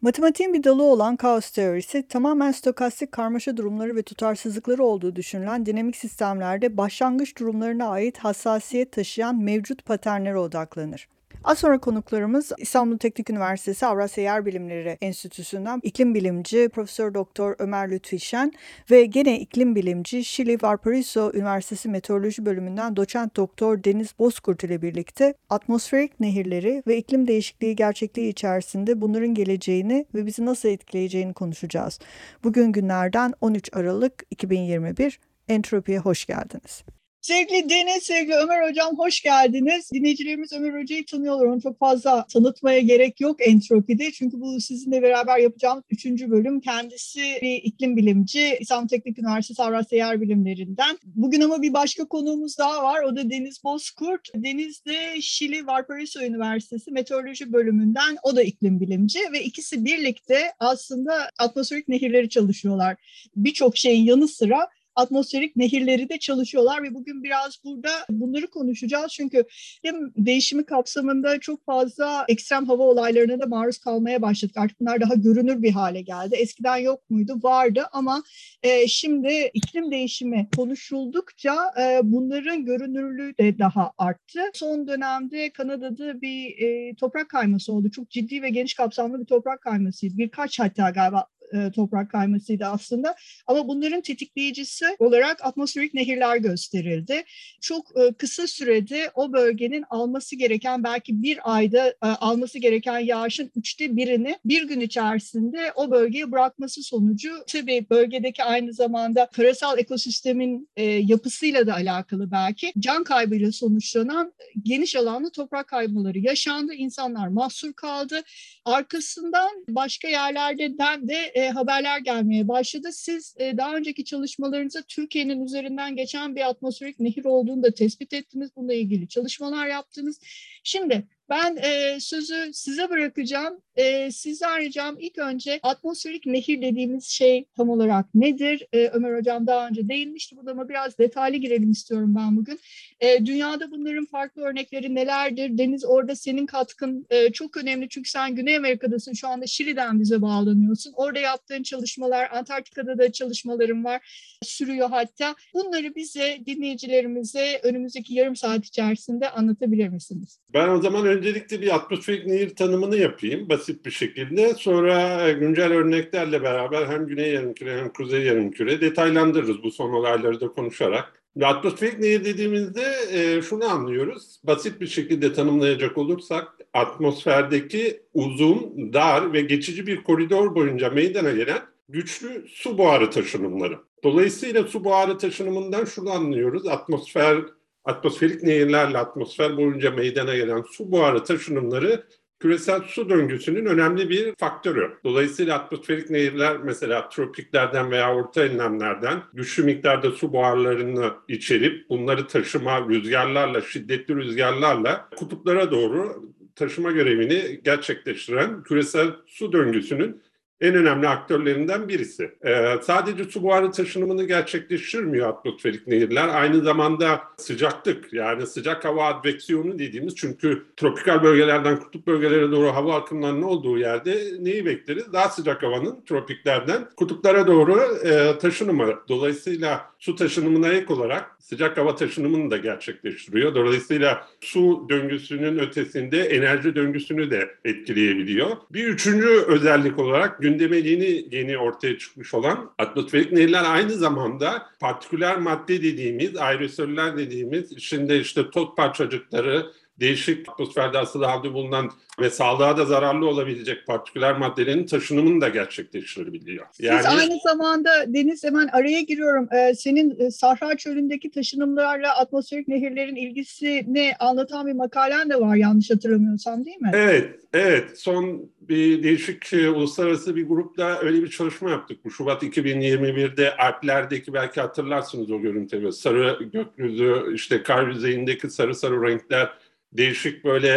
Matematiğin bir dalı olan kaos teorisi, tamamen stokastik karmaşa durumları ve tutarsızlıkları olduğu düşünülen dinamik sistemlerde başlangıç durumlarına ait hassasiyet taşıyan mevcut paternlere odaklanır. Az sonra konuklarımız İstanbul Teknik Üniversitesi Avrasya Yer Bilimleri Enstitüsü'nden iklim bilimci Profesör Doktor Ömer Lütfi Şen ve gene iklim bilimci Şili Valparaíso Üniversitesi Meteoroloji Bölümünden Doçent Doktor Deniz Bozkurt ile birlikte atmosferik nehirleri ve iklim değişikliği gerçekliği içerisinde bunların geleceğini ve bizi nasıl etkileyeceğini konuşacağız. Bugün günlerden 13 Aralık 2021. Entropi'ye hoş geldiniz. Sevgili Deniz, sevgili Ömer Hocam hoş geldiniz. Dinleyicilerimiz Ömer Hoca'yı tanıyorlar. Onu çok fazla tanıtmaya gerek yok Entropi'de. Çünkü bu sizinle beraber yapacağımız 3. bölüm. Kendisi bir iklim bilimci, İstanbul Teknik Üniversitesi Avrasya Yer Bilimlerinden. Bugün ama bir başka konuğumuz daha var. O da Deniz Bozkurt. Deniz de Şili Valparaíso Üniversitesi Meteoroloji Bölümünden. O da iklim bilimci ve ikisi birlikte aslında atmosferik nehirleri çalışıyorlar. Birçok şeyin yanı sıra atmosferik nehirleri de çalışıyorlar ve bugün biraz burada bunları konuşacağız. Çünkü iklim değişimi kapsamında çok fazla ekstrem hava olaylarına da maruz kalmaya başladık. Artık bunlar daha görünür bir hale geldi. Eskiden yok muydu? Vardı ama şimdi iklim değişimi konuşuldukça bunların görünürlüğü de daha arttı. Son dönemde Kanada'da bir toprak kayması oldu. Çok ciddi ve geniş kapsamlı bir toprak kaymasıydı. Birkaç hatta galiba toprak kaymasıydı aslında. Ama bunların tetikleyicisi olarak atmosferik nehirler gösterildi. Çok kısa sürede o bölgenin alması gereken, belki bir ayda alması gereken yağışın 1/3'ünü bir gün içerisinde o bölgeye bırakması sonucu, tabii bölgedeki aynı zamanda karasal ekosistemin yapısıyla da alakalı belki, can kaybıyla sonuçlanan geniş alanlı toprak kaymaları yaşandı. İnsanlar mahsur kaldı. Arkasından başka yerlerden de haberler gelmeye başladı. Siz daha önceki çalışmalarınızda Türkiye'nin üzerinden geçen bir atmosferik nehir olduğunu da tespit ettiniz. Bununla ilgili çalışmalar yaptınız. Şimdi ben sözü size bırakacağım. Sizden ricam ilk önce atmosferik nehir dediğimiz şey tam olarak nedir? Ömer Hocam daha önce değinmişti buna ama biraz detaylı girelim istiyorum ben bugün. Dünyada bunların farklı örnekleri nelerdir? Deniz, orada senin katkın çok önemli çünkü sen Güney Amerika'dasın. Şu anda Şili'den bize bağlanıyorsun. Orada yaptığın çalışmalar, Antarktika'da da çalışmaların var, sürüyor hatta. Bunları bize, dinleyicilerimize önümüzdeki yarım saat içerisinde anlatabilir misiniz? Ben o zaman öncelikle bir atmosferik nehir tanımını yapayım basit bir şekilde. Sonra güncel örneklerle beraber hem Güney Yarımküre hem Kuzey Yarımküre detaylandırırız bu son olayları da konuşarak. Ve atmosferik nehir dediğimizde şunu anlıyoruz. Basit bir şekilde tanımlayacak olursak atmosferdeki uzun, dar ve geçici bir koridor boyunca meydana gelen güçlü su buharı taşınımları. Dolayısıyla su buharı taşınımından şunu anlıyoruz. Atmosferik nehirlerle atmosfer boyunca meydana gelen su buharı taşınımları küresel su döngüsünün önemli bir faktörü. Dolayısıyla atmosferik nehirler mesela tropiklerden veya orta enlemlerden güçlü miktarda su buharlarını içerip bunları taşıma, rüzgarlarla, şiddetli rüzgarlarla kutuplara doğru taşıma görevini gerçekleştiren küresel su döngüsünün en önemli aktörlerinden birisi. Sadece su buharı taşınımını gerçekleştirmiyor atmosferik nehirler. Aynı zamanda sıcaklık, yani sıcak hava adveksiyonu dediğimiz, çünkü tropikal bölgelerden kutup bölgelere doğru hava akımlarının olduğu yerde neyi bekleriz? Daha sıcak havanın tropiklerden kutuplara doğru taşınımı. Dolayısıyla su taşınımına ek olarak sıcak hava taşınımını da gerçekleştiriyor. Dolayısıyla su döngüsünün ötesinde enerji döngüsünü de etkileyebiliyor. Bir üçüncü özellik olarak gündeme yeni ortaya çıkmış olan atmosferik nehirler aynı zamanda partiküler madde dediğimiz, aerosoller dediğimiz, içinde işte toz parçacıkları, değişik atmosferde asılı halde bulunan ve sağlığa da zararlı olabilecek partiküler maddelerin taşınımını da gerçekleştirebiliyor. Yani... Siz aynı zamanda, Deniz, hemen araya giriyorum. Senin Sahra Çölü'ndeki taşınımlarla atmosferik nehirlerin ilgisini anlatan bir makalen de var yanlış hatırlamıyorsam, değil mi? Evet. Son bir değişik uluslararası bir grupla öyle bir çalışma yaptık. Bu Şubat 2021'de Alpler'deki, belki hatırlarsınız o görüntüleri, sarı gökyüzü, işte kar yüzeyindeki sarı renkler, değişik böyle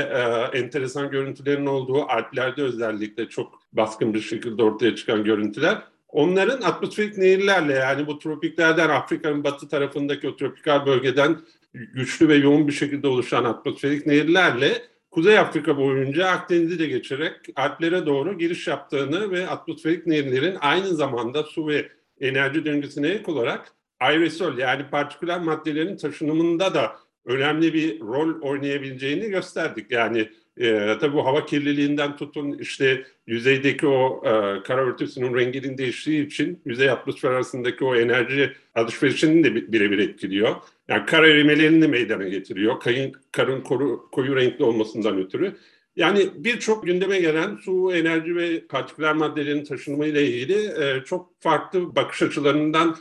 enteresan görüntülerin olduğu, Alplerde özellikle çok baskın bir şekilde ortaya çıkan görüntüler. Onların atmosferik nehirlerle, yani bu tropiklerden, Afrika'nın batı tarafındaki o tropikal bölgeden güçlü ve yoğun bir şekilde oluşan atmosferik nehirlerle Kuzey Afrika boyunca Akdeniz'i de geçerek Alplere doğru giriş yaptığını ve atmosferik nemlerin aynı zamanda su ve enerji döngesine ek olarak aerosol yani partiküler maddelerin taşınımında da önemli bir rol oynayabileceğini gösterdik. Yani tabii bu hava kirliliğinden tutun işte yüzeydeki o kara örtüsünün renginin değiştiği için yüzey atmosfer arasındaki o enerji alışverişini de birebir etkiliyor. Yani kar erimelerini meydana getiriyor. Karın koyu renkli olmasından ötürü. Yani birçok gündeme gelen su, enerji ve partiküler maddelerin taşınımıyla ilgili çok farklı bakış açılarından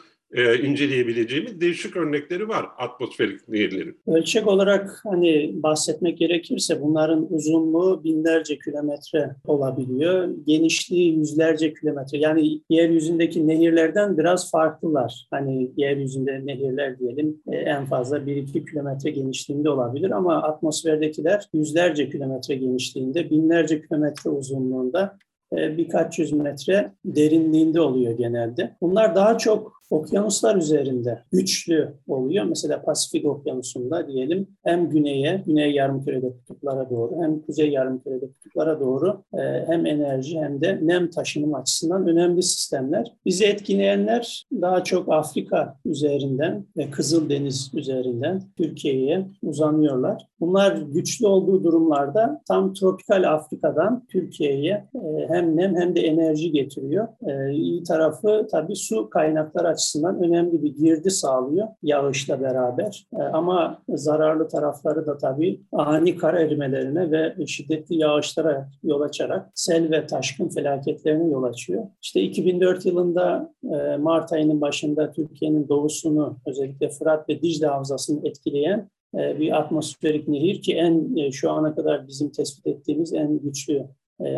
inceleyebileceğimiz değişik örnekleri var atmosferik nehirlerin. Ölçek olarak hani bahsetmek gerekirse bunların uzunluğu binlerce kilometre olabiliyor. Genişliği yüzlerce kilometre. Yani yeryüzündeki nehirlerden biraz farklılar. Hani yeryüzünde nehirler diyelim en fazla 1-2 kilometre genişliğinde olabilir ama atmosferdekiler yüzlerce kilometre genişliğinde, binlerce kilometre uzunluğunda, birkaç yüz metre derinliğinde oluyor genelde. Bunlar daha çok okyanuslar üzerinde güçlü oluyor. Mesela Pasifik Okyanusu'nda diyelim hem güneye, güney yarımkürede kutuplara doğru hem kuzey yarımkürede kutuplara doğru hem enerji hem de nem taşınımı açısından önemli sistemler. Bizi etkileyenler daha çok Afrika üzerinden ve Kızıl Deniz üzerinden Türkiye'ye uzanıyorlar. Bunlar güçlü olduğu durumlarda tam tropikal Afrika'dan Türkiye'ye hem nem hem de enerji getiriyor. İyi tarafı tabii su kaynakları açısından önemli bir girdi sağlıyor yağışla beraber. Ama zararlı tarafları da tabii ani kar erimelerine ve şiddetli yağışlara yol açarak sel ve taşkın felaketlerine yol açıyor. İşte 2004 yılında Mart ayının başında Türkiye'nin doğusunu özellikle Fırat ve Dicle havzasını etkileyen bir atmosferik nehir ki şu ana kadar bizim tespit ettiğimiz en güçlü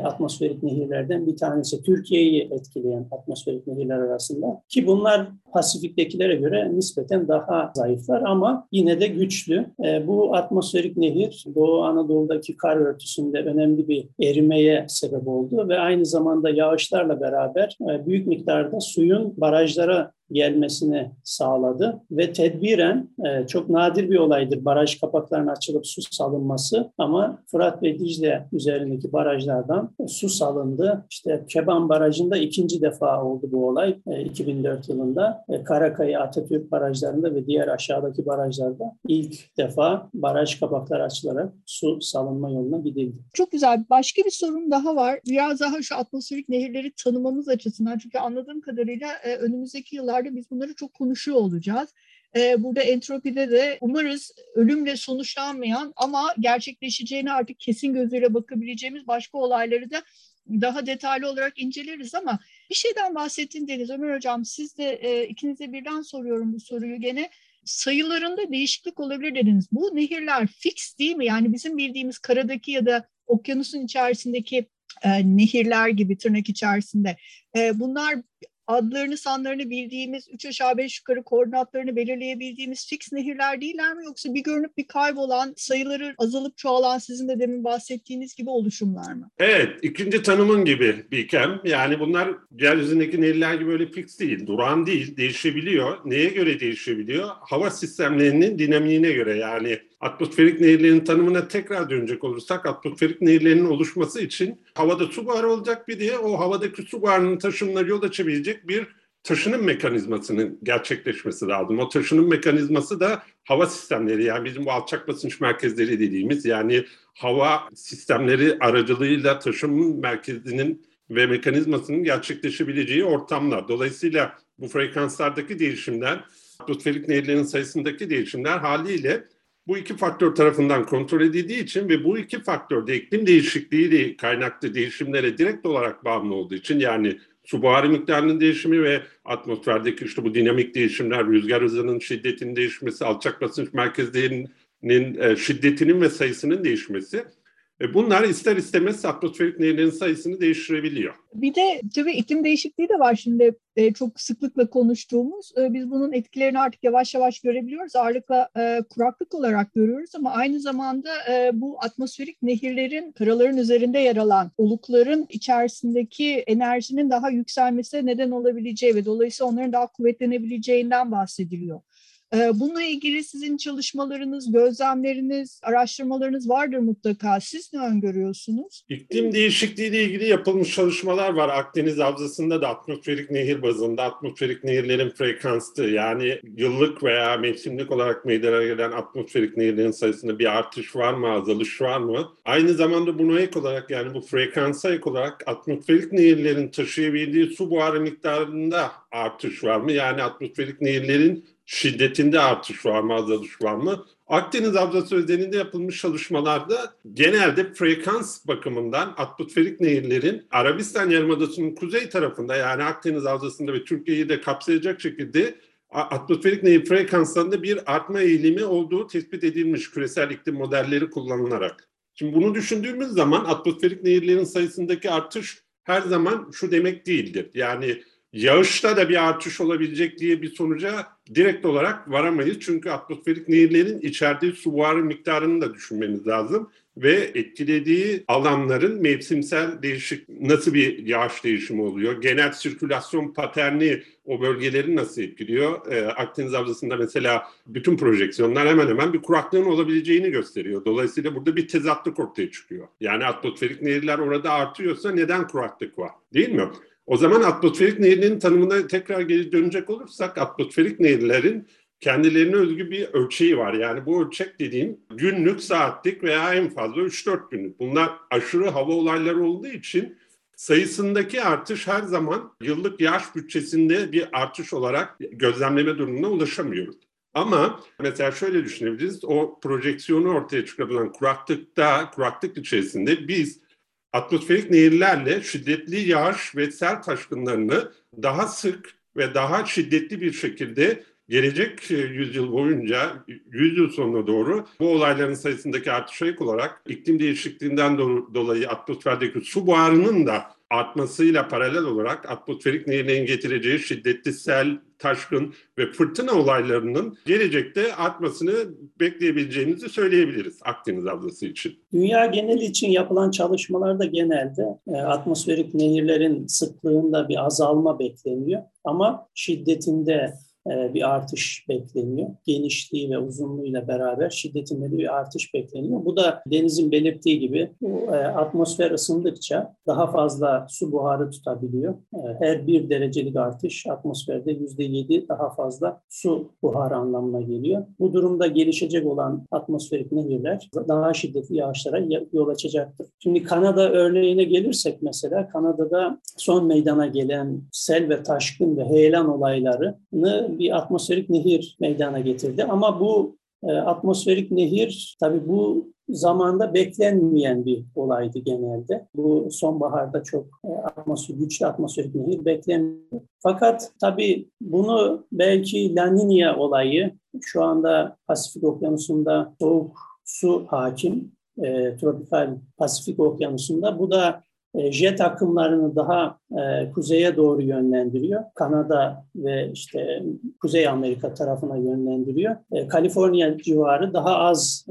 atmosferik nehirlerden bir tanesi, Türkiye'yi etkileyen atmosferik nehirler arasında ki bunlar Pasifik'tekilere göre nispeten daha zayıflar ama yine de güçlü. Bu atmosferik nehir Doğu Anadolu'daki kar örtüsünde önemli bir erimeye sebep oldu ve aynı zamanda yağışlarla beraber büyük miktarda suyun barajlara gelmesini sağladı ve tedbiren çok nadir bir olaydır baraj kapaklarının açılıp su salınması ama Fırat ve Dicle üzerindeki barajlardan su salındı. İşte Keban Barajı'nda ikinci defa oldu bu olay 2004 yılında. Karakaya, Atatürk barajlarında ve diğer aşağıdaki barajlarda ilk defa baraj kapakları açılarak su salınma yoluna gidildi. Çok güzel. Başka bir sorun daha var. Biraz daha şu atmosferik nehirleri tanımamız açısından çünkü anladığım kadarıyla önümüzdeki yıllar biz bunları çok konuşuyor olacağız. Burada entropide de umarız ölümle sonuçlanmayan ama gerçekleşeceğini artık kesin gözüyle bakabileceğimiz başka olayları da daha detaylı olarak inceleriz ama bir şeyden bahsettin Deniz. Ömer Hocam siz de ikinize birden soruyorum bu soruyu gene. Sayılarında değişiklik olabilir dediniz. Bu nehirler fix değil mi? Yani bizim bildiğimiz karadaki ya da okyanusun içerisindeki nehirler gibi tırnak içerisinde bunlar adlarını, sanlarını bildiğimiz, 3 aşağı 5 yukarı koordinatlarını belirleyebildiğimiz fix nehirler değiller mi? Yoksa bir görünüp bir kaybolan, sayıları azalıp çoğalan sizin de demin bahsettiğiniz gibi oluşumlar mı? Evet, ikinci tanımın gibi bir kem. Yani bunlar yeryüzündeki nehirler gibi öyle fix değil, duran değil, değişebiliyor. Neye göre değişebiliyor? Hava sistemlerinin dinamiğine göre yani. Atmosferik nehirlerin tanımına tekrar dönecek olursak atmosferik nehirlerin oluşması için havada su buharı olacak bir diye o havadaki su buharının taşınımına yol açabilecek bir taşınım mekanizmasının gerçekleşmesi lazım. O taşınım mekanizması da hava sistemleri yani bizim bu alçak basınç merkezleri dediğimiz yani hava sistemleri aracılığıyla taşınım merkezinin ve mekanizmasının gerçekleşebileceği ortamlar. Dolayısıyla bu frekanslardaki değişimler, atmosferik nehirlerin sayısındaki değişimler haliyle bu iki faktör tarafından kontrol edildiği için ve bu iki faktör de iklim değişikliğiyle kaynaklı değişimlere direkt olarak bağımlı olduğu için yani su buharı miktarının değişimi ve atmosferdeki işte bu dinamik değişimler, rüzgar hızının şiddetinin değişmesi, alçak basınç merkezlerinin şiddetinin ve sayısının değişmesi. Bunlar ister istemez atmosferik nehirlerin sayısını değiştirebiliyor. Bir de tabii iklim değişikliği de var şimdi çok sıklıkla konuştuğumuz. Biz bunun etkilerini artık yavaş yavaş görebiliyoruz. Ağırlıkla kuraklık olarak görüyoruz ama aynı zamanda bu atmosferik nehirlerin, karaların üzerinde yer alan olukların içerisindeki enerjinin daha yükselmesine neden olabileceği ve dolayısıyla onların daha kuvvetlenebileceğinden bahsediliyor. Bununla ilgili sizin çalışmalarınız, gözlemleriniz, araştırmalarınız vardır mutlaka. Siz ne öngörüyorsunuz? İklim değişikliği ile ilgili yapılmış çalışmalar var. Akdeniz Havzası'nda da atmosferik nehir bazında atmosferik nehirlerin frekansı, yani yıllık veya mevsimlik olarak meydana gelen atmosferik nehirlerin sayısında bir artış var mı, azalış var mı? Aynı zamanda buna ek olarak, yani bu frekansa ek olarak atmosferik nehirlerin taşıyabildiği su buharı miktarında artış var mı? Yani atmosferik nehirlerin şiddetinde artış var mı, azalış var mı? Akdeniz Havzası özelinde yapılmış çalışmalarda genelde frekans bakımından atmosferik nehirlerin Arabistan Yarımadası'nın kuzey tarafında, yani Akdeniz Havzası'nda ve Türkiye'yi de kapsayacak şekilde atmosferik nehir frekanslarında bir artma eğilimi olduğu tespit edilmiş küresel iklim modelleri kullanılarak. Şimdi bunu düşündüğümüz zaman atmosferik nehirlerin sayısındaki artış her zaman şu demek değildir. Yani yağışta da bir artış olabilecek diye bir sonuca direkt olarak varamayız. Çünkü atmosferik nehirlerin içerdiği su buharı miktarını da düşünmemiz lazım. Ve etkilediği alanların mevsimsel nasıl bir yağış değişimi oluyor? Genel sirkülasyon paterni o bölgeleri nasıl etkiliyor? Akdeniz Havzası'nda mesela bütün projeksiyonlar hemen hemen bir kuraklığın olabileceğini gösteriyor. Dolayısıyla burada bir tezatlık ortaya çıkıyor. Yani atmosferik nehirler orada artıyorsa neden kuraklık var? Değil mi? O zaman atmosferik nehirlerin tanımına tekrar geri dönecek olursak, atmosferik nehirlerin kendilerine özgü bir ölçeği var. Yani bu ölçek dediğim günlük, saatlik veya en fazla 3-4 günlük. Bunlar aşırı hava olayları olduğu için sayısındaki artış her zaman yıllık yağış bütçesinde bir artış olarak gözlemleme durumuna ulaşamıyoruz. Ama mesela şöyle düşünebiliriz, o projeksiyonu ortaya çıkarılan kuraklık içerisinde biz atmosferik nehirlerle şiddetli yağış ve sel taşkınlarını daha sık ve daha şiddetli bir şekilde gelecek yüzyıl boyunca, yüzyıl sonuna doğru bu olayların sayısındaki artışa ek olarak iklim değişikliğinden dolayı atmosferdeki su buharının da artmasıyla paralel olarak atmosferik nehirlerin getireceği şiddetli sel, taşkın ve fırtına olaylarının gelecekte artmasını bekleyebileceğimizi söyleyebiliriz Akdeniz Havzası için. Dünya geneli için yapılan çalışmalarda genelde atmosferik nehirlerin sıklığında bir azalma bekleniyor ama şiddetinde bir artış bekleniyor. Genişliği ve uzunluğuyla beraber şiddetinde de bir artış bekleniyor. Bu da Deniz'in belirttiği gibi atmosfer ısındıkça daha fazla su buharı tutabiliyor. Her bir derecelik artış atmosferde %7 daha fazla su buharı anlamına geliyor. Bu durumda gelişecek olan atmosferik nehirler daha şiddetli yağışlara yol açacaktır. Şimdi Kanada örneğine gelirsek, mesela Kanada'da son meydana gelen sel ve taşkın ve heyelan olaylarını bir atmosferik nehir meydana getirdi. Ama bu atmosferik nehir tabii bu zamanda beklenmeyen bir olaydı genelde. Bu sonbaharda çok güçlü atmosferik nehir beklenmiyor. Fakat tabii bunu belki La Niña olayı, şu anda Pasifik Okyanusu'nda soğuk su hakim, tropikal Pasifik Okyanusu'nda, bu da jet akımlarını daha kuzeye doğru yönlendiriyor. Kanada ve işte Kuzey Amerika tarafına yönlendiriyor. Kaliforniya civarı daha az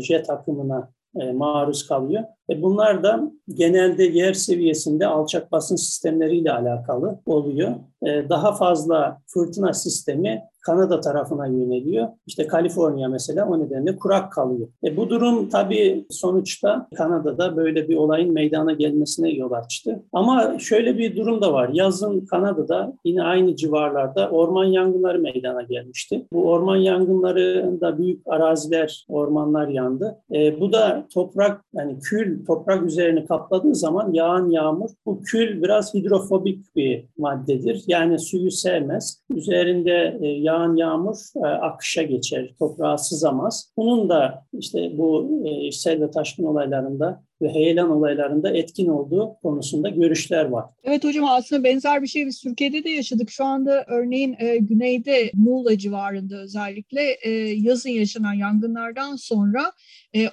jet akımına maruz kalıyor. Bunlar da genelde yer seviyesinde alçak basınç sistemleriyle alakalı oluyor. Daha fazla fırtına sistemi Kanada tarafına yöneliyor. İşte Kaliforniya mesela o nedenle kurak kalıyor. Bu durum tabii sonuçta Kanada'da böyle bir olayın meydana gelmesine yol açtı. Ama şöyle bir durum da var. Yazın Kanada'da yine aynı civarlarda orman yangınları meydana gelmişti. Bu orman yangınlarında büyük araziler, ormanlar yandı. Bu da toprak, yani kül toprak üzerini kapladığı zaman yağan yağmur, bu kül biraz hidrofobik bir maddedir. Yani suyu sevmez. Üzerinde yağan yağmur akışa geçer, toprağa sızamaz. Bunun da işte bu sel ve taşkın olaylarında ve heyelan olaylarında etkin olduğu konusunda görüşler var. Evet hocam, aslında benzer bir şey biz Türkiye'de de yaşadık. Şu anda örneğin güneyde Muğla civarında özellikle yazın yaşanan yangınlardan sonra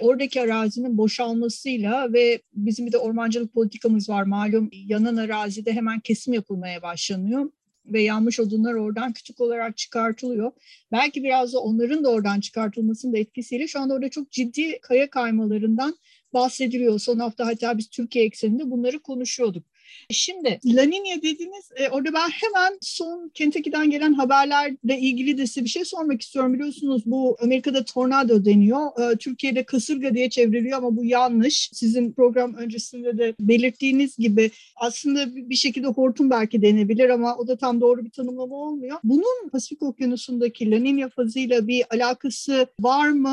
oradaki arazinin boşalmasıyla ve bizim bir de ormancılık politikamız var malum, yanan arazide hemen kesim yapılmaya başlanıyor ve yanmış odunlar oradan küçük olarak çıkartılıyor. Belki biraz da onların da oradan çıkartılmasının da etkisiyle şu anda orada çok ciddi kaya kaymalarından bahsediliyor. Son hafta hatta biz Türkiye ekseninde bunları konuşuyorduk. Şimdi La Niña dediniz, orada ben hemen son Kentucky'den gelen haberlerle ilgili de size bir şey sormak istiyorum. Biliyorsunuz bu Amerika'da tornado deniyor. Türkiye'de kasırga diye çevriliyor ama bu yanlış. Sizin program öncesinde de belirttiğiniz gibi aslında bir şekilde hortum belki denebilir ama o da tam doğru bir tanımlama olmuyor. Bunun Pasifik Okyanusu'ndaki La Niña fazıyla bir alakası var mı?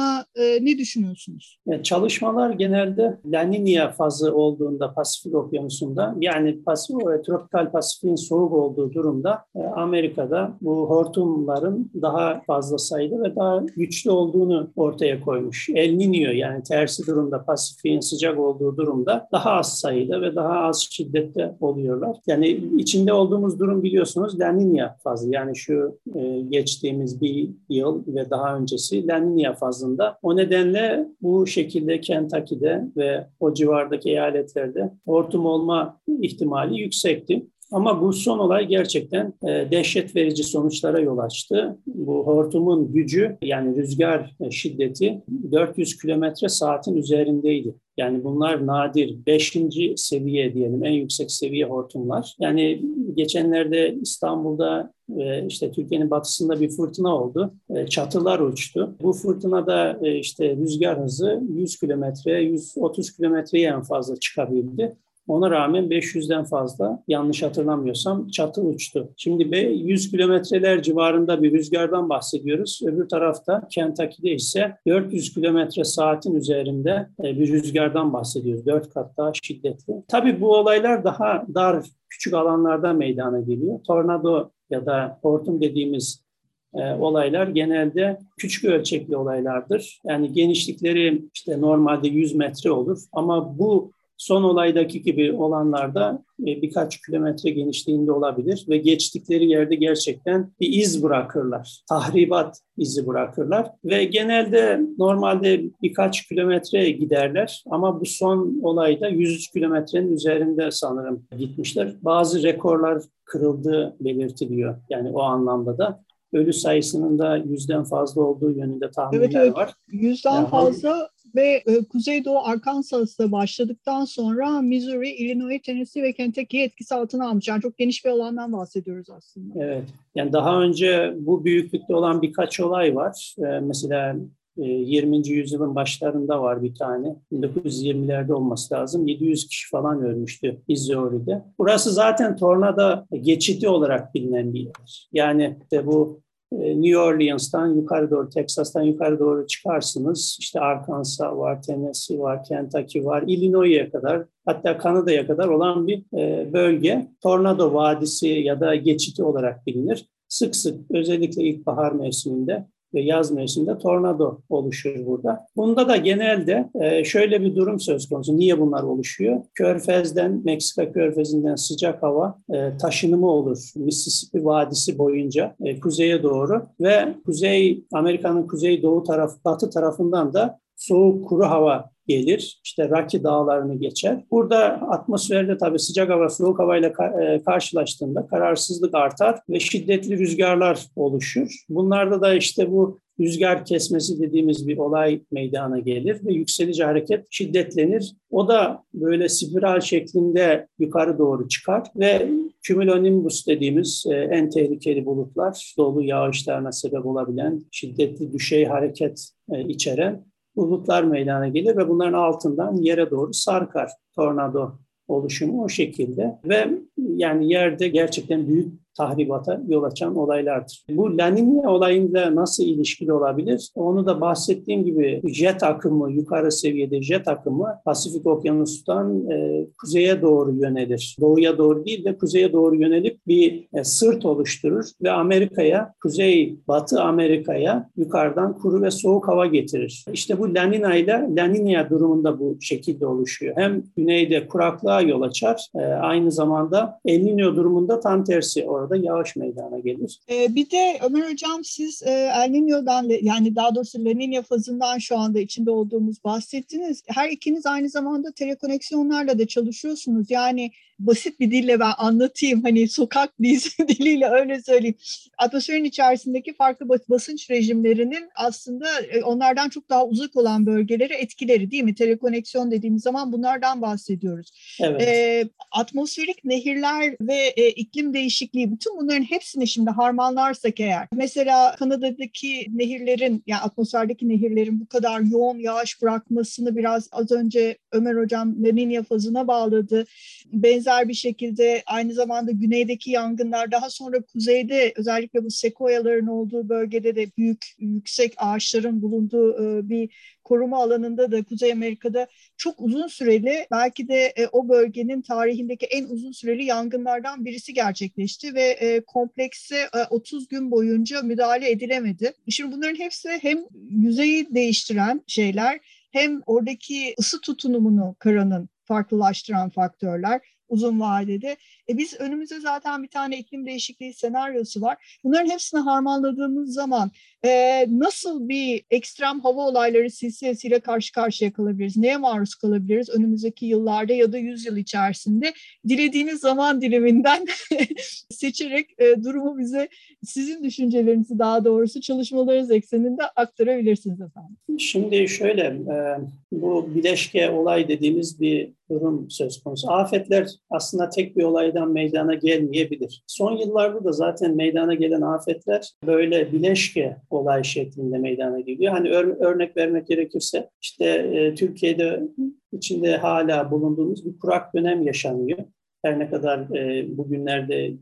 Ne düşünüyorsunuz? Yani çalışmalar genelde La Niña fazı olduğunda Pasifik Okyanusu'nda, yani Pasifik ve tropikal Pasifik'in soğuk olduğu durumda Amerika'da bu hortumların daha fazla sayıda ve daha güçlü olduğunu ortaya koymuş. El Niño, yani tersi durumda Pasifik'in sıcak olduğu durumda daha az sayıda ve daha az şiddette oluyorlar. Yani içinde olduğumuz durum biliyorsunuz La Niña fazı. Yani şu geçtiğimiz bir yıl ve daha öncesi La Niña fazında. O nedenle bu şekilde Kentucky'de ve o civardaki eyaletlerde hortum olma ihtimali yüksekti. Ama bu son olay gerçekten dehşet verici sonuçlara yol açtı. Bu hortumun gücü, yani rüzgar şiddeti 400 kilometre saatin üzerindeydi. Yani bunlar nadir, 5. seviye diyelim, en yüksek seviye hortumlar. Yani geçenlerde İstanbul'da işte Türkiye'nin batısında bir fırtına oldu. Çatılar uçtu. Bu fırtınada işte rüzgar hızı 100 kilometre, 130 kilometreye en fazla çıkabildi. Ona rağmen 500'den fazla, yanlış hatırlamıyorsam, çatı uçtu. Şimdi 100 kilometreler civarında bir rüzgardan bahsediyoruz. Öbür tarafta Kentucky'de ise 400 kilometre saatin üzerinde bir rüzgardan bahsediyoruz. 4 kat daha şiddetli. Tabii bu olaylar daha dar, küçük alanlarda meydana geliyor. Tornado ya da hortum dediğimiz olaylar genelde küçük ölçekli olaylardır. Yani genişlikleri işte normalde 100 metre olur ama bu son olaydaki gibi olanlarda birkaç kilometre genişliğinde olabilir ve geçtikleri yerde gerçekten bir iz bırakırlar. Tahribat izi bırakırlar ve genelde normalde birkaç kilometre giderler ama bu son olayda 100 kilometrenin üzerinde sanırım gitmişler. Bazı rekorlar kırıldığı belirtiliyor, yani o anlamda da. Ölü sayısının da 100'den fazla olduğu yönünde tahminler var. 100'den yani fazla ve Kuzeydoğu Arkansas'ta başladıktan sonra Missouri, Illinois, Tennessee ve Kentucky'yi etkisi altına almış. Yani çok geniş bir alandan bahsediyoruz aslında. Evet. Yani daha önce bu büyüklükte olan birkaç olay var. Mesela 20. yüzyılın başlarında var bir tane. 1920'lerde olması lazım. 700 kişi falan ölmüştü Missouri'de. Burası zaten tornado geçidi olarak bilinen bir yer. Yani işte bu New Orleans'tan yukarı doğru, Texas'tan yukarı doğru çıkarsınız. İşte Arkansas var, Tennessee var, Kentucky var, Illinois'e kadar, hatta Kanada'ya kadar olan bir bölge. Tornado Vadisi ya da geçidi olarak bilinir. Sık sık özellikle ilkbahar mevsiminde ve yaz mevsiminde tornado oluşur burada. Bunda da genelde şöyle bir durum söz konusu. Niye bunlar oluşuyor? Körfez'den, Meksika Körfezi'nden sıcak hava taşınımı olur. Mississippi Vadisi boyunca kuzeye doğru ve Kuzey Amerika'nın kuzeydoğu tarafı, batı tarafından da soğuk, kuru hava gelir. İşte Rocky Dağları'nı geçer. Burada atmosferde tabii sıcak hava, soğuk havayla karşılaştığında kararsızlık artar ve şiddetli rüzgarlar oluşur. Bunlarda da işte bu rüzgar kesmesi dediğimiz bir olay meydana gelir ve yükselici hareket şiddetlenir. O da böyle spiral şeklinde yukarı doğru çıkar ve cumulonimbus dediğimiz en tehlikeli bulutlar, dolu yağışlarına sebep olabilen, şiddetli düşey hareket içeren bulutlar meydana gelir ve bunların altından yere doğru sarkar. Tornado oluşumu o şekilde ve yani yerde gerçekten büyük tahribata yol açan olaylardır. Bu La Niña olayıyla nasıl ilişkili olabilir? Onu da bahsettiğim gibi jet akımı, yukarı seviyede jet akımı Pasifik Okyanusu'ndan kuzeye doğru yönelir. Doğuya doğru değil de kuzeye doğru yönelip bir sırt oluşturur ve Amerika'ya, Kuzey Batı Amerika'ya yukarıdan kuru ve soğuk hava getirir. İşte bu La Niña ile La Niña durumunda bu şekilde oluşuyor. Hem güneyde kuraklığa yol açar, aynı zamanda El Niño durumunda tam tersi, orada yağış meydana gelir. Bir de Ömer Hocam, siz El Niño'dan, yani daha doğrusu La Niña fazından şu anda içinde olduğumuz bahsettiniz. Her ikiniz aynı zamanda telekoneksiyonlarla da çalışıyorsunuz. Yani basit bir dille ben anlatayım. Hani sokak diliyle öyle söyleyeyim. Atmosferin içerisindeki farklı basınç rejimlerinin aslında onlardan çok daha uzak olan bölgelere etkileri, değil mi? Telekoneksiyon dediğimiz zaman bunlardan bahsediyoruz. Evet. Atmosferik nehirler ve iklim değişikliği, bütün bunların hepsini şimdi harmanlarsak eğer. Mesela Kanada'daki nehirlerin, yani atmosferdeki nehirlerin bu kadar yoğun yağış bırakmasını biraz az önce Ömer Hocam La Niña fazına bağladı. Benzer bir şekilde aynı zamanda güneydeki yangınlar, daha sonra kuzeyde özellikle bu sekoyaların olduğu bölgede de büyük yüksek ağaçların bulunduğu bir koruma alanında da Kuzey Amerika'da çok uzun süreli, belki de o bölgenin tarihindeki en uzun süreli yangınlardan birisi gerçekleşti ve komplekse 30 gün boyunca müdahale edilemedi. Şimdi bunların hepsi hem yüzeyi değiştiren şeyler, hem oradaki ısı tutunumunu kıranın farklılaştıran faktörler uzun vadede. Biz önümüzde zaten bir tane iklim değişikliği senaryosu var. Bunların hepsini harmanladığımız zaman nasıl bir ekstrem hava olayları silsilesiyle karşı karşıya kalabiliriz? Neye maruz kalabiliriz önümüzdeki yıllarda ya da 100 yıl içerisinde? Dilediğiniz zaman diliminden seçerek durumu bize, sizin düşüncelerinizi, daha doğrusu çalışmalarınız ekseninde aktarabilirsiniz efendim. Şimdi şöyle, bu bileşke olay dediğimiz bir durum söz konusu. Afetler aslında tek bir olaydan meydana gelmeyebilir. Son yıllarda da zaten meydana gelen afetler böyle bileşke olay şeklinde meydana geliyor. Hani örnek vermek gerekirse işte Türkiye'de içinde hala bulunduğumuz bir kurak dönem yaşanıyor. Her ne kadar bugünlerde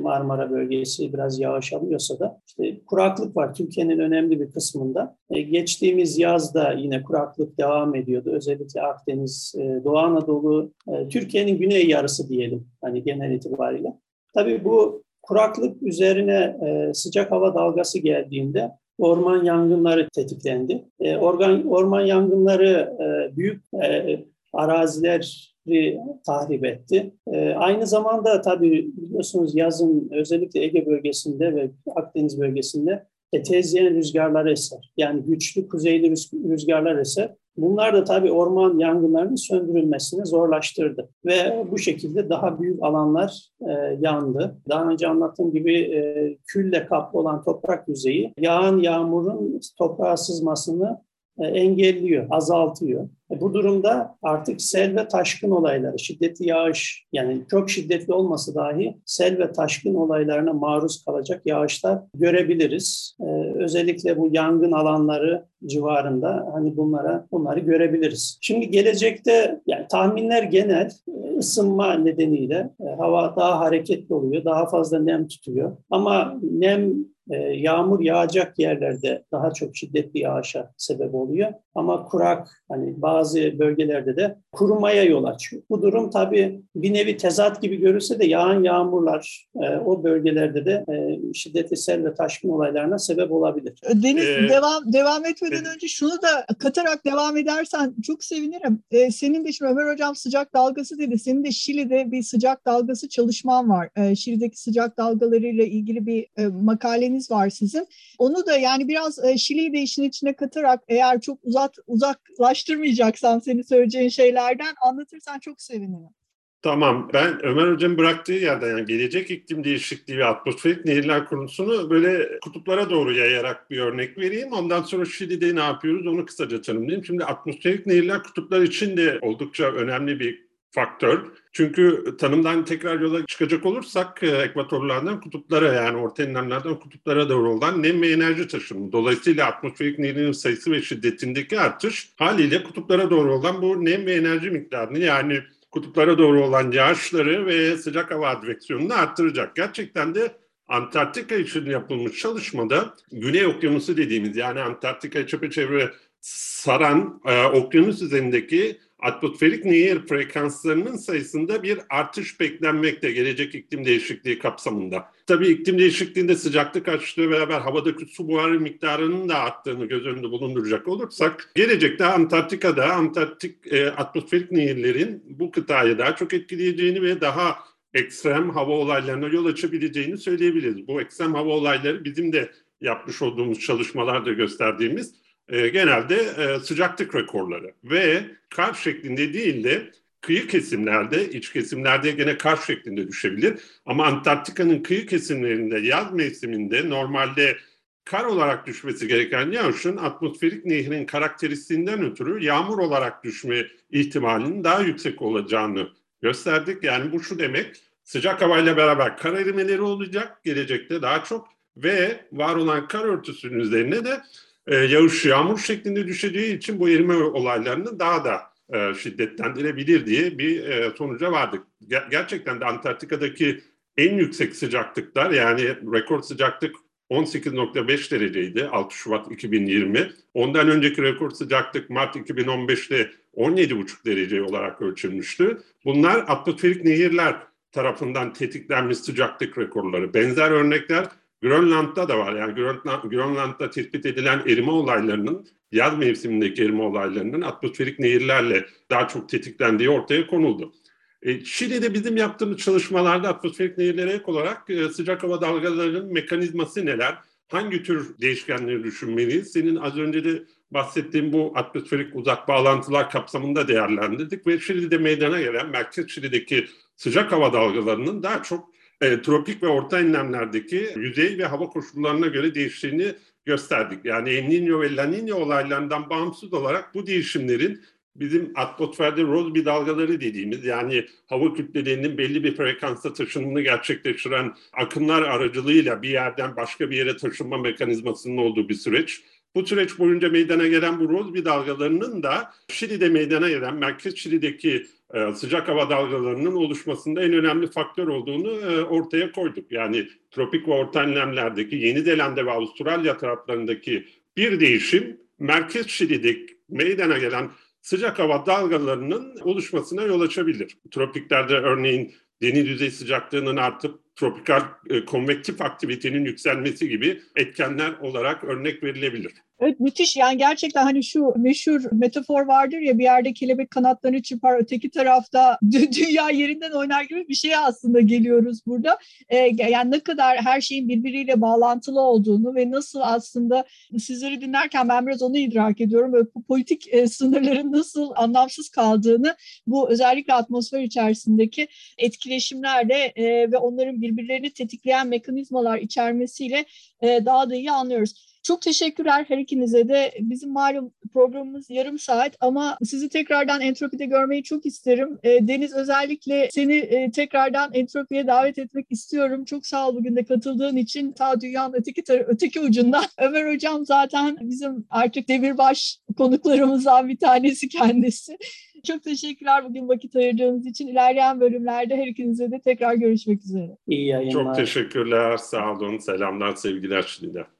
Marmara bölgesi biraz yağış alıyorsa da işte kuraklık var Türkiye'nin önemli bir kısmında. Geçtiğimiz yazda yine kuraklık devam ediyordu. Özellikle Akdeniz, Doğu Anadolu, Türkiye'nin güney yarısı diyelim hani genel itibariyle. Tabii bu kuraklık üzerine sıcak hava dalgası geldiğinde orman yangınları tetiklendi. Orman yangınları büyük arazileri tahrip etti. Aynı zamanda tabii biliyorsunuz yazın özellikle Ege bölgesinde ve Akdeniz bölgesinde tezyen rüzgarlar eser. Yani güçlü kuzeyli rüzgarlar eser. Bunlar da tabii orman yangınlarının söndürülmesini zorlaştırdı. Ve bu şekilde daha büyük alanlar yandı. Daha önce anlattığım gibi külle kaplı olan toprak yüzeyi yağan yağmurun toprağa sızmasını engelliyor, azaltıyor. Bu durumda artık sel ve taşkın olayları, şiddetli yağış, yani çok şiddetli olması dahi sel ve taşkın olaylarına maruz kalacak yağışlar görebiliriz. Özellikle bu yangın alanları civarında hani bunları görebiliriz. Şimdi gelecekte yani tahminler genel, ısınma nedeniyle hava daha hareketli oluyor, daha fazla nem tutuyor. Ama nem yağmur yağacak yerlerde daha çok şiddetli yağışa sebep oluyor. Ama kurak, hani bazı bölgelerde de kurumaya yol açıyor. Bu durum tabii bir nevi tezat gibi görülse de yağan yağmurlar o bölgelerde de şiddetli sel ve taşkın olaylarına sebep olabilir. Deniz, devam etmeden önce şunu da katarak devam edersen çok sevinirim. Senin de şimdi Ömer Hocam sıcak dalgası dedi. Senin de Şili'de bir sıcak dalgası çalışman var. Şili'deki sıcak dalgalarıyla ilgili bir makaleniz var sizin. Onu da yani biraz Şili'yi de işin içine katarak, eğer çok uzaklaştırmayacağım seni söyleyeceğin şeylerden anlatırsan çok sevinirim. Tamam. Ben Ömer Hoca'nın bıraktığı yerden, yani gelecek iklim değişikliği ve atmosferik nehirler konusunu böyle kutuplara doğru yayarak bir örnek vereyim. Ondan sonra Şili'de ne yapıyoruz onu kısaca tanımlayayım. Şimdi atmosferik nehirler kutuplar için de oldukça önemli bir faktör. Çünkü tanımdan tekrar yola çıkacak olursak ekvatorlardan kutuplara, yani orta enlemlerden kutuplara doğru olan nem ve enerji taşımı. Dolayısıyla atmosferik nemlerin sayısı ve şiddetindeki artış haliyle kutuplara doğru olan bu nem ve enerji miktarını, yani kutuplara doğru olan yağışları ve sıcak hava adveksiyonunu arttıracak. Gerçekten de Antarktika için yapılmış çalışmada Güney Okyanusu dediğimiz, yani Antarktika'yı çepeçevre saran okyanus üzerindeki atmosferik nehir frekanslarının sayısında bir artış beklenmekte gelecek iklim değişikliği kapsamında. Tabii iklim değişikliğinde sıcaklık artışıyla beraber havadaki su buharı miktarının da arttığını göz önünde bulunduracak olursak, gelecekte Antarktika'da atmosferik nehirlerin bu kıtayı daha çok etkileyeceğini ve daha ekstrem hava olaylarına yol açabileceğini söyleyebiliriz. Bu ekstrem hava olayları bizim de yapmış olduğumuz çalışmalarda genelde sıcaklık rekorları ve kar şeklinde değil de kıyı kesimlerde, iç kesimlerde gene kar şeklinde düşebilir. Ama Antarktika'nın kıyı kesimlerinde yaz mevsiminde normalde kar olarak düşmesi gereken yağışın atmosferik nehrin karakteristiğinden ötürü yağmur olarak düşme ihtimalinin daha yüksek olacağını gösterdik. Yani bu şu demek, sıcak havayla beraber kar erimeleri olacak gelecekte daha çok ve var olan kar örtüsünün üzerine de yağış yağmur şeklinde düşeceği için bu erime olaylarını daha da şiddetlendirebilir diye bir sonuca vardık. Gerçekten de Antarktika'daki en yüksek sıcaklıklar, yani rekor sıcaklık 18.5 dereceydi 6 Şubat 2020. Ondan önceki rekor sıcaklık Mart 2015'te 17.5 derece olarak ölçülmüştü. Bunlar atmosferik nehirler tarafından tetiklenmiş sıcaklık rekorları. Benzer örnekler Grönland'da da var. Yani Grönland'da tespit edilen erime olaylarının, yaz mevsimindeki erime olaylarının atmosferik nehirlerle daha çok tetiklendiği ortaya konuldu. Şili'de bizim yaptığımız çalışmalarda atmosferik nehirlere ek olarak sıcak hava dalgalarının mekanizması neler, hangi tür değişkenleri düşünmeliyiz? Senin az önce de bahsettiğim bu atmosferik uzak bağlantılar kapsamında değerlendirdik ve Şili'de meydana gelen merkez Şili'deki sıcak hava dalgalarının daha çok tropik ve orta enlemlerdeki yüzey ve hava koşullarına göre değiştiğini gösterdik. Yani El Niño ve La Niña olaylarından bağımsız olarak bu değişimlerin bizim atmosferde Rossby dalgaları dediğimiz, yani hava kütlelerinin belli bir frekansta taşınımını gerçekleştiren akımlar aracılığıyla bir yerden başka bir yere taşınma mekanizmasının olduğu bir süreç. Bu süreç boyunca meydana gelen bu Rossby dalgalarının da Şili'de meydana gelen merkez Şili'deki sıcak hava dalgalarının oluşmasında en önemli faktör olduğunu ortaya koyduk. Yani tropik ve orta enlemlerdeki Yeni Zelanda ve Avustralya taraflarındaki bir değişim merkez Şili'de meydana gelen sıcak hava dalgalarının oluşmasına yol açabilir. Tropiklerde örneğin deniz yüzey sıcaklığının artıp tropikal konvektif aktivitenin yükselmesi gibi etkenler olarak örnek verilebilir. Evet, müthiş. Yani gerçekten hani şu meşhur metafor vardır ya, bir yerde kelebek kanatlarını çırpar, öteki tarafta dünya yerinden oynar gibi bir şeye aslında geliyoruz burada. Yani ne kadar her şeyin birbiriyle bağlantılı olduğunu ve nasıl aslında sizleri dinlerken ben biraz onu idrak ediyorum. Böyle politik sınırların nasıl anlamsız kaldığını, bu özellikle atmosfer içerisindeki etkileşimlerle ve onların birbirlerini tetikleyen mekanizmalar içermesiyle daha da iyi anlıyoruz. Çok teşekkürler her ikinize de. Bizim malum programımız yarım saat ama sizi tekrardan Entropi'de görmeyi çok isterim. Deniz, özellikle seni tekrardan Entropi'ye davet etmek istiyorum. Çok sağ ol bugün de katıldığın için. Ta dünyanın öteki ucundan. Ömer Hocam zaten bizim artık demirbaş konuklarımızdan bir tanesi kendisi. Çok teşekkürler bugün vakit ayırdığınız için. İlerleyen bölümlerde her ikinize de tekrar görüşmek üzere. İyi yayınlar. Çok teşekkürler. Sağ olun. Selamlar, sevgiler şimdiden.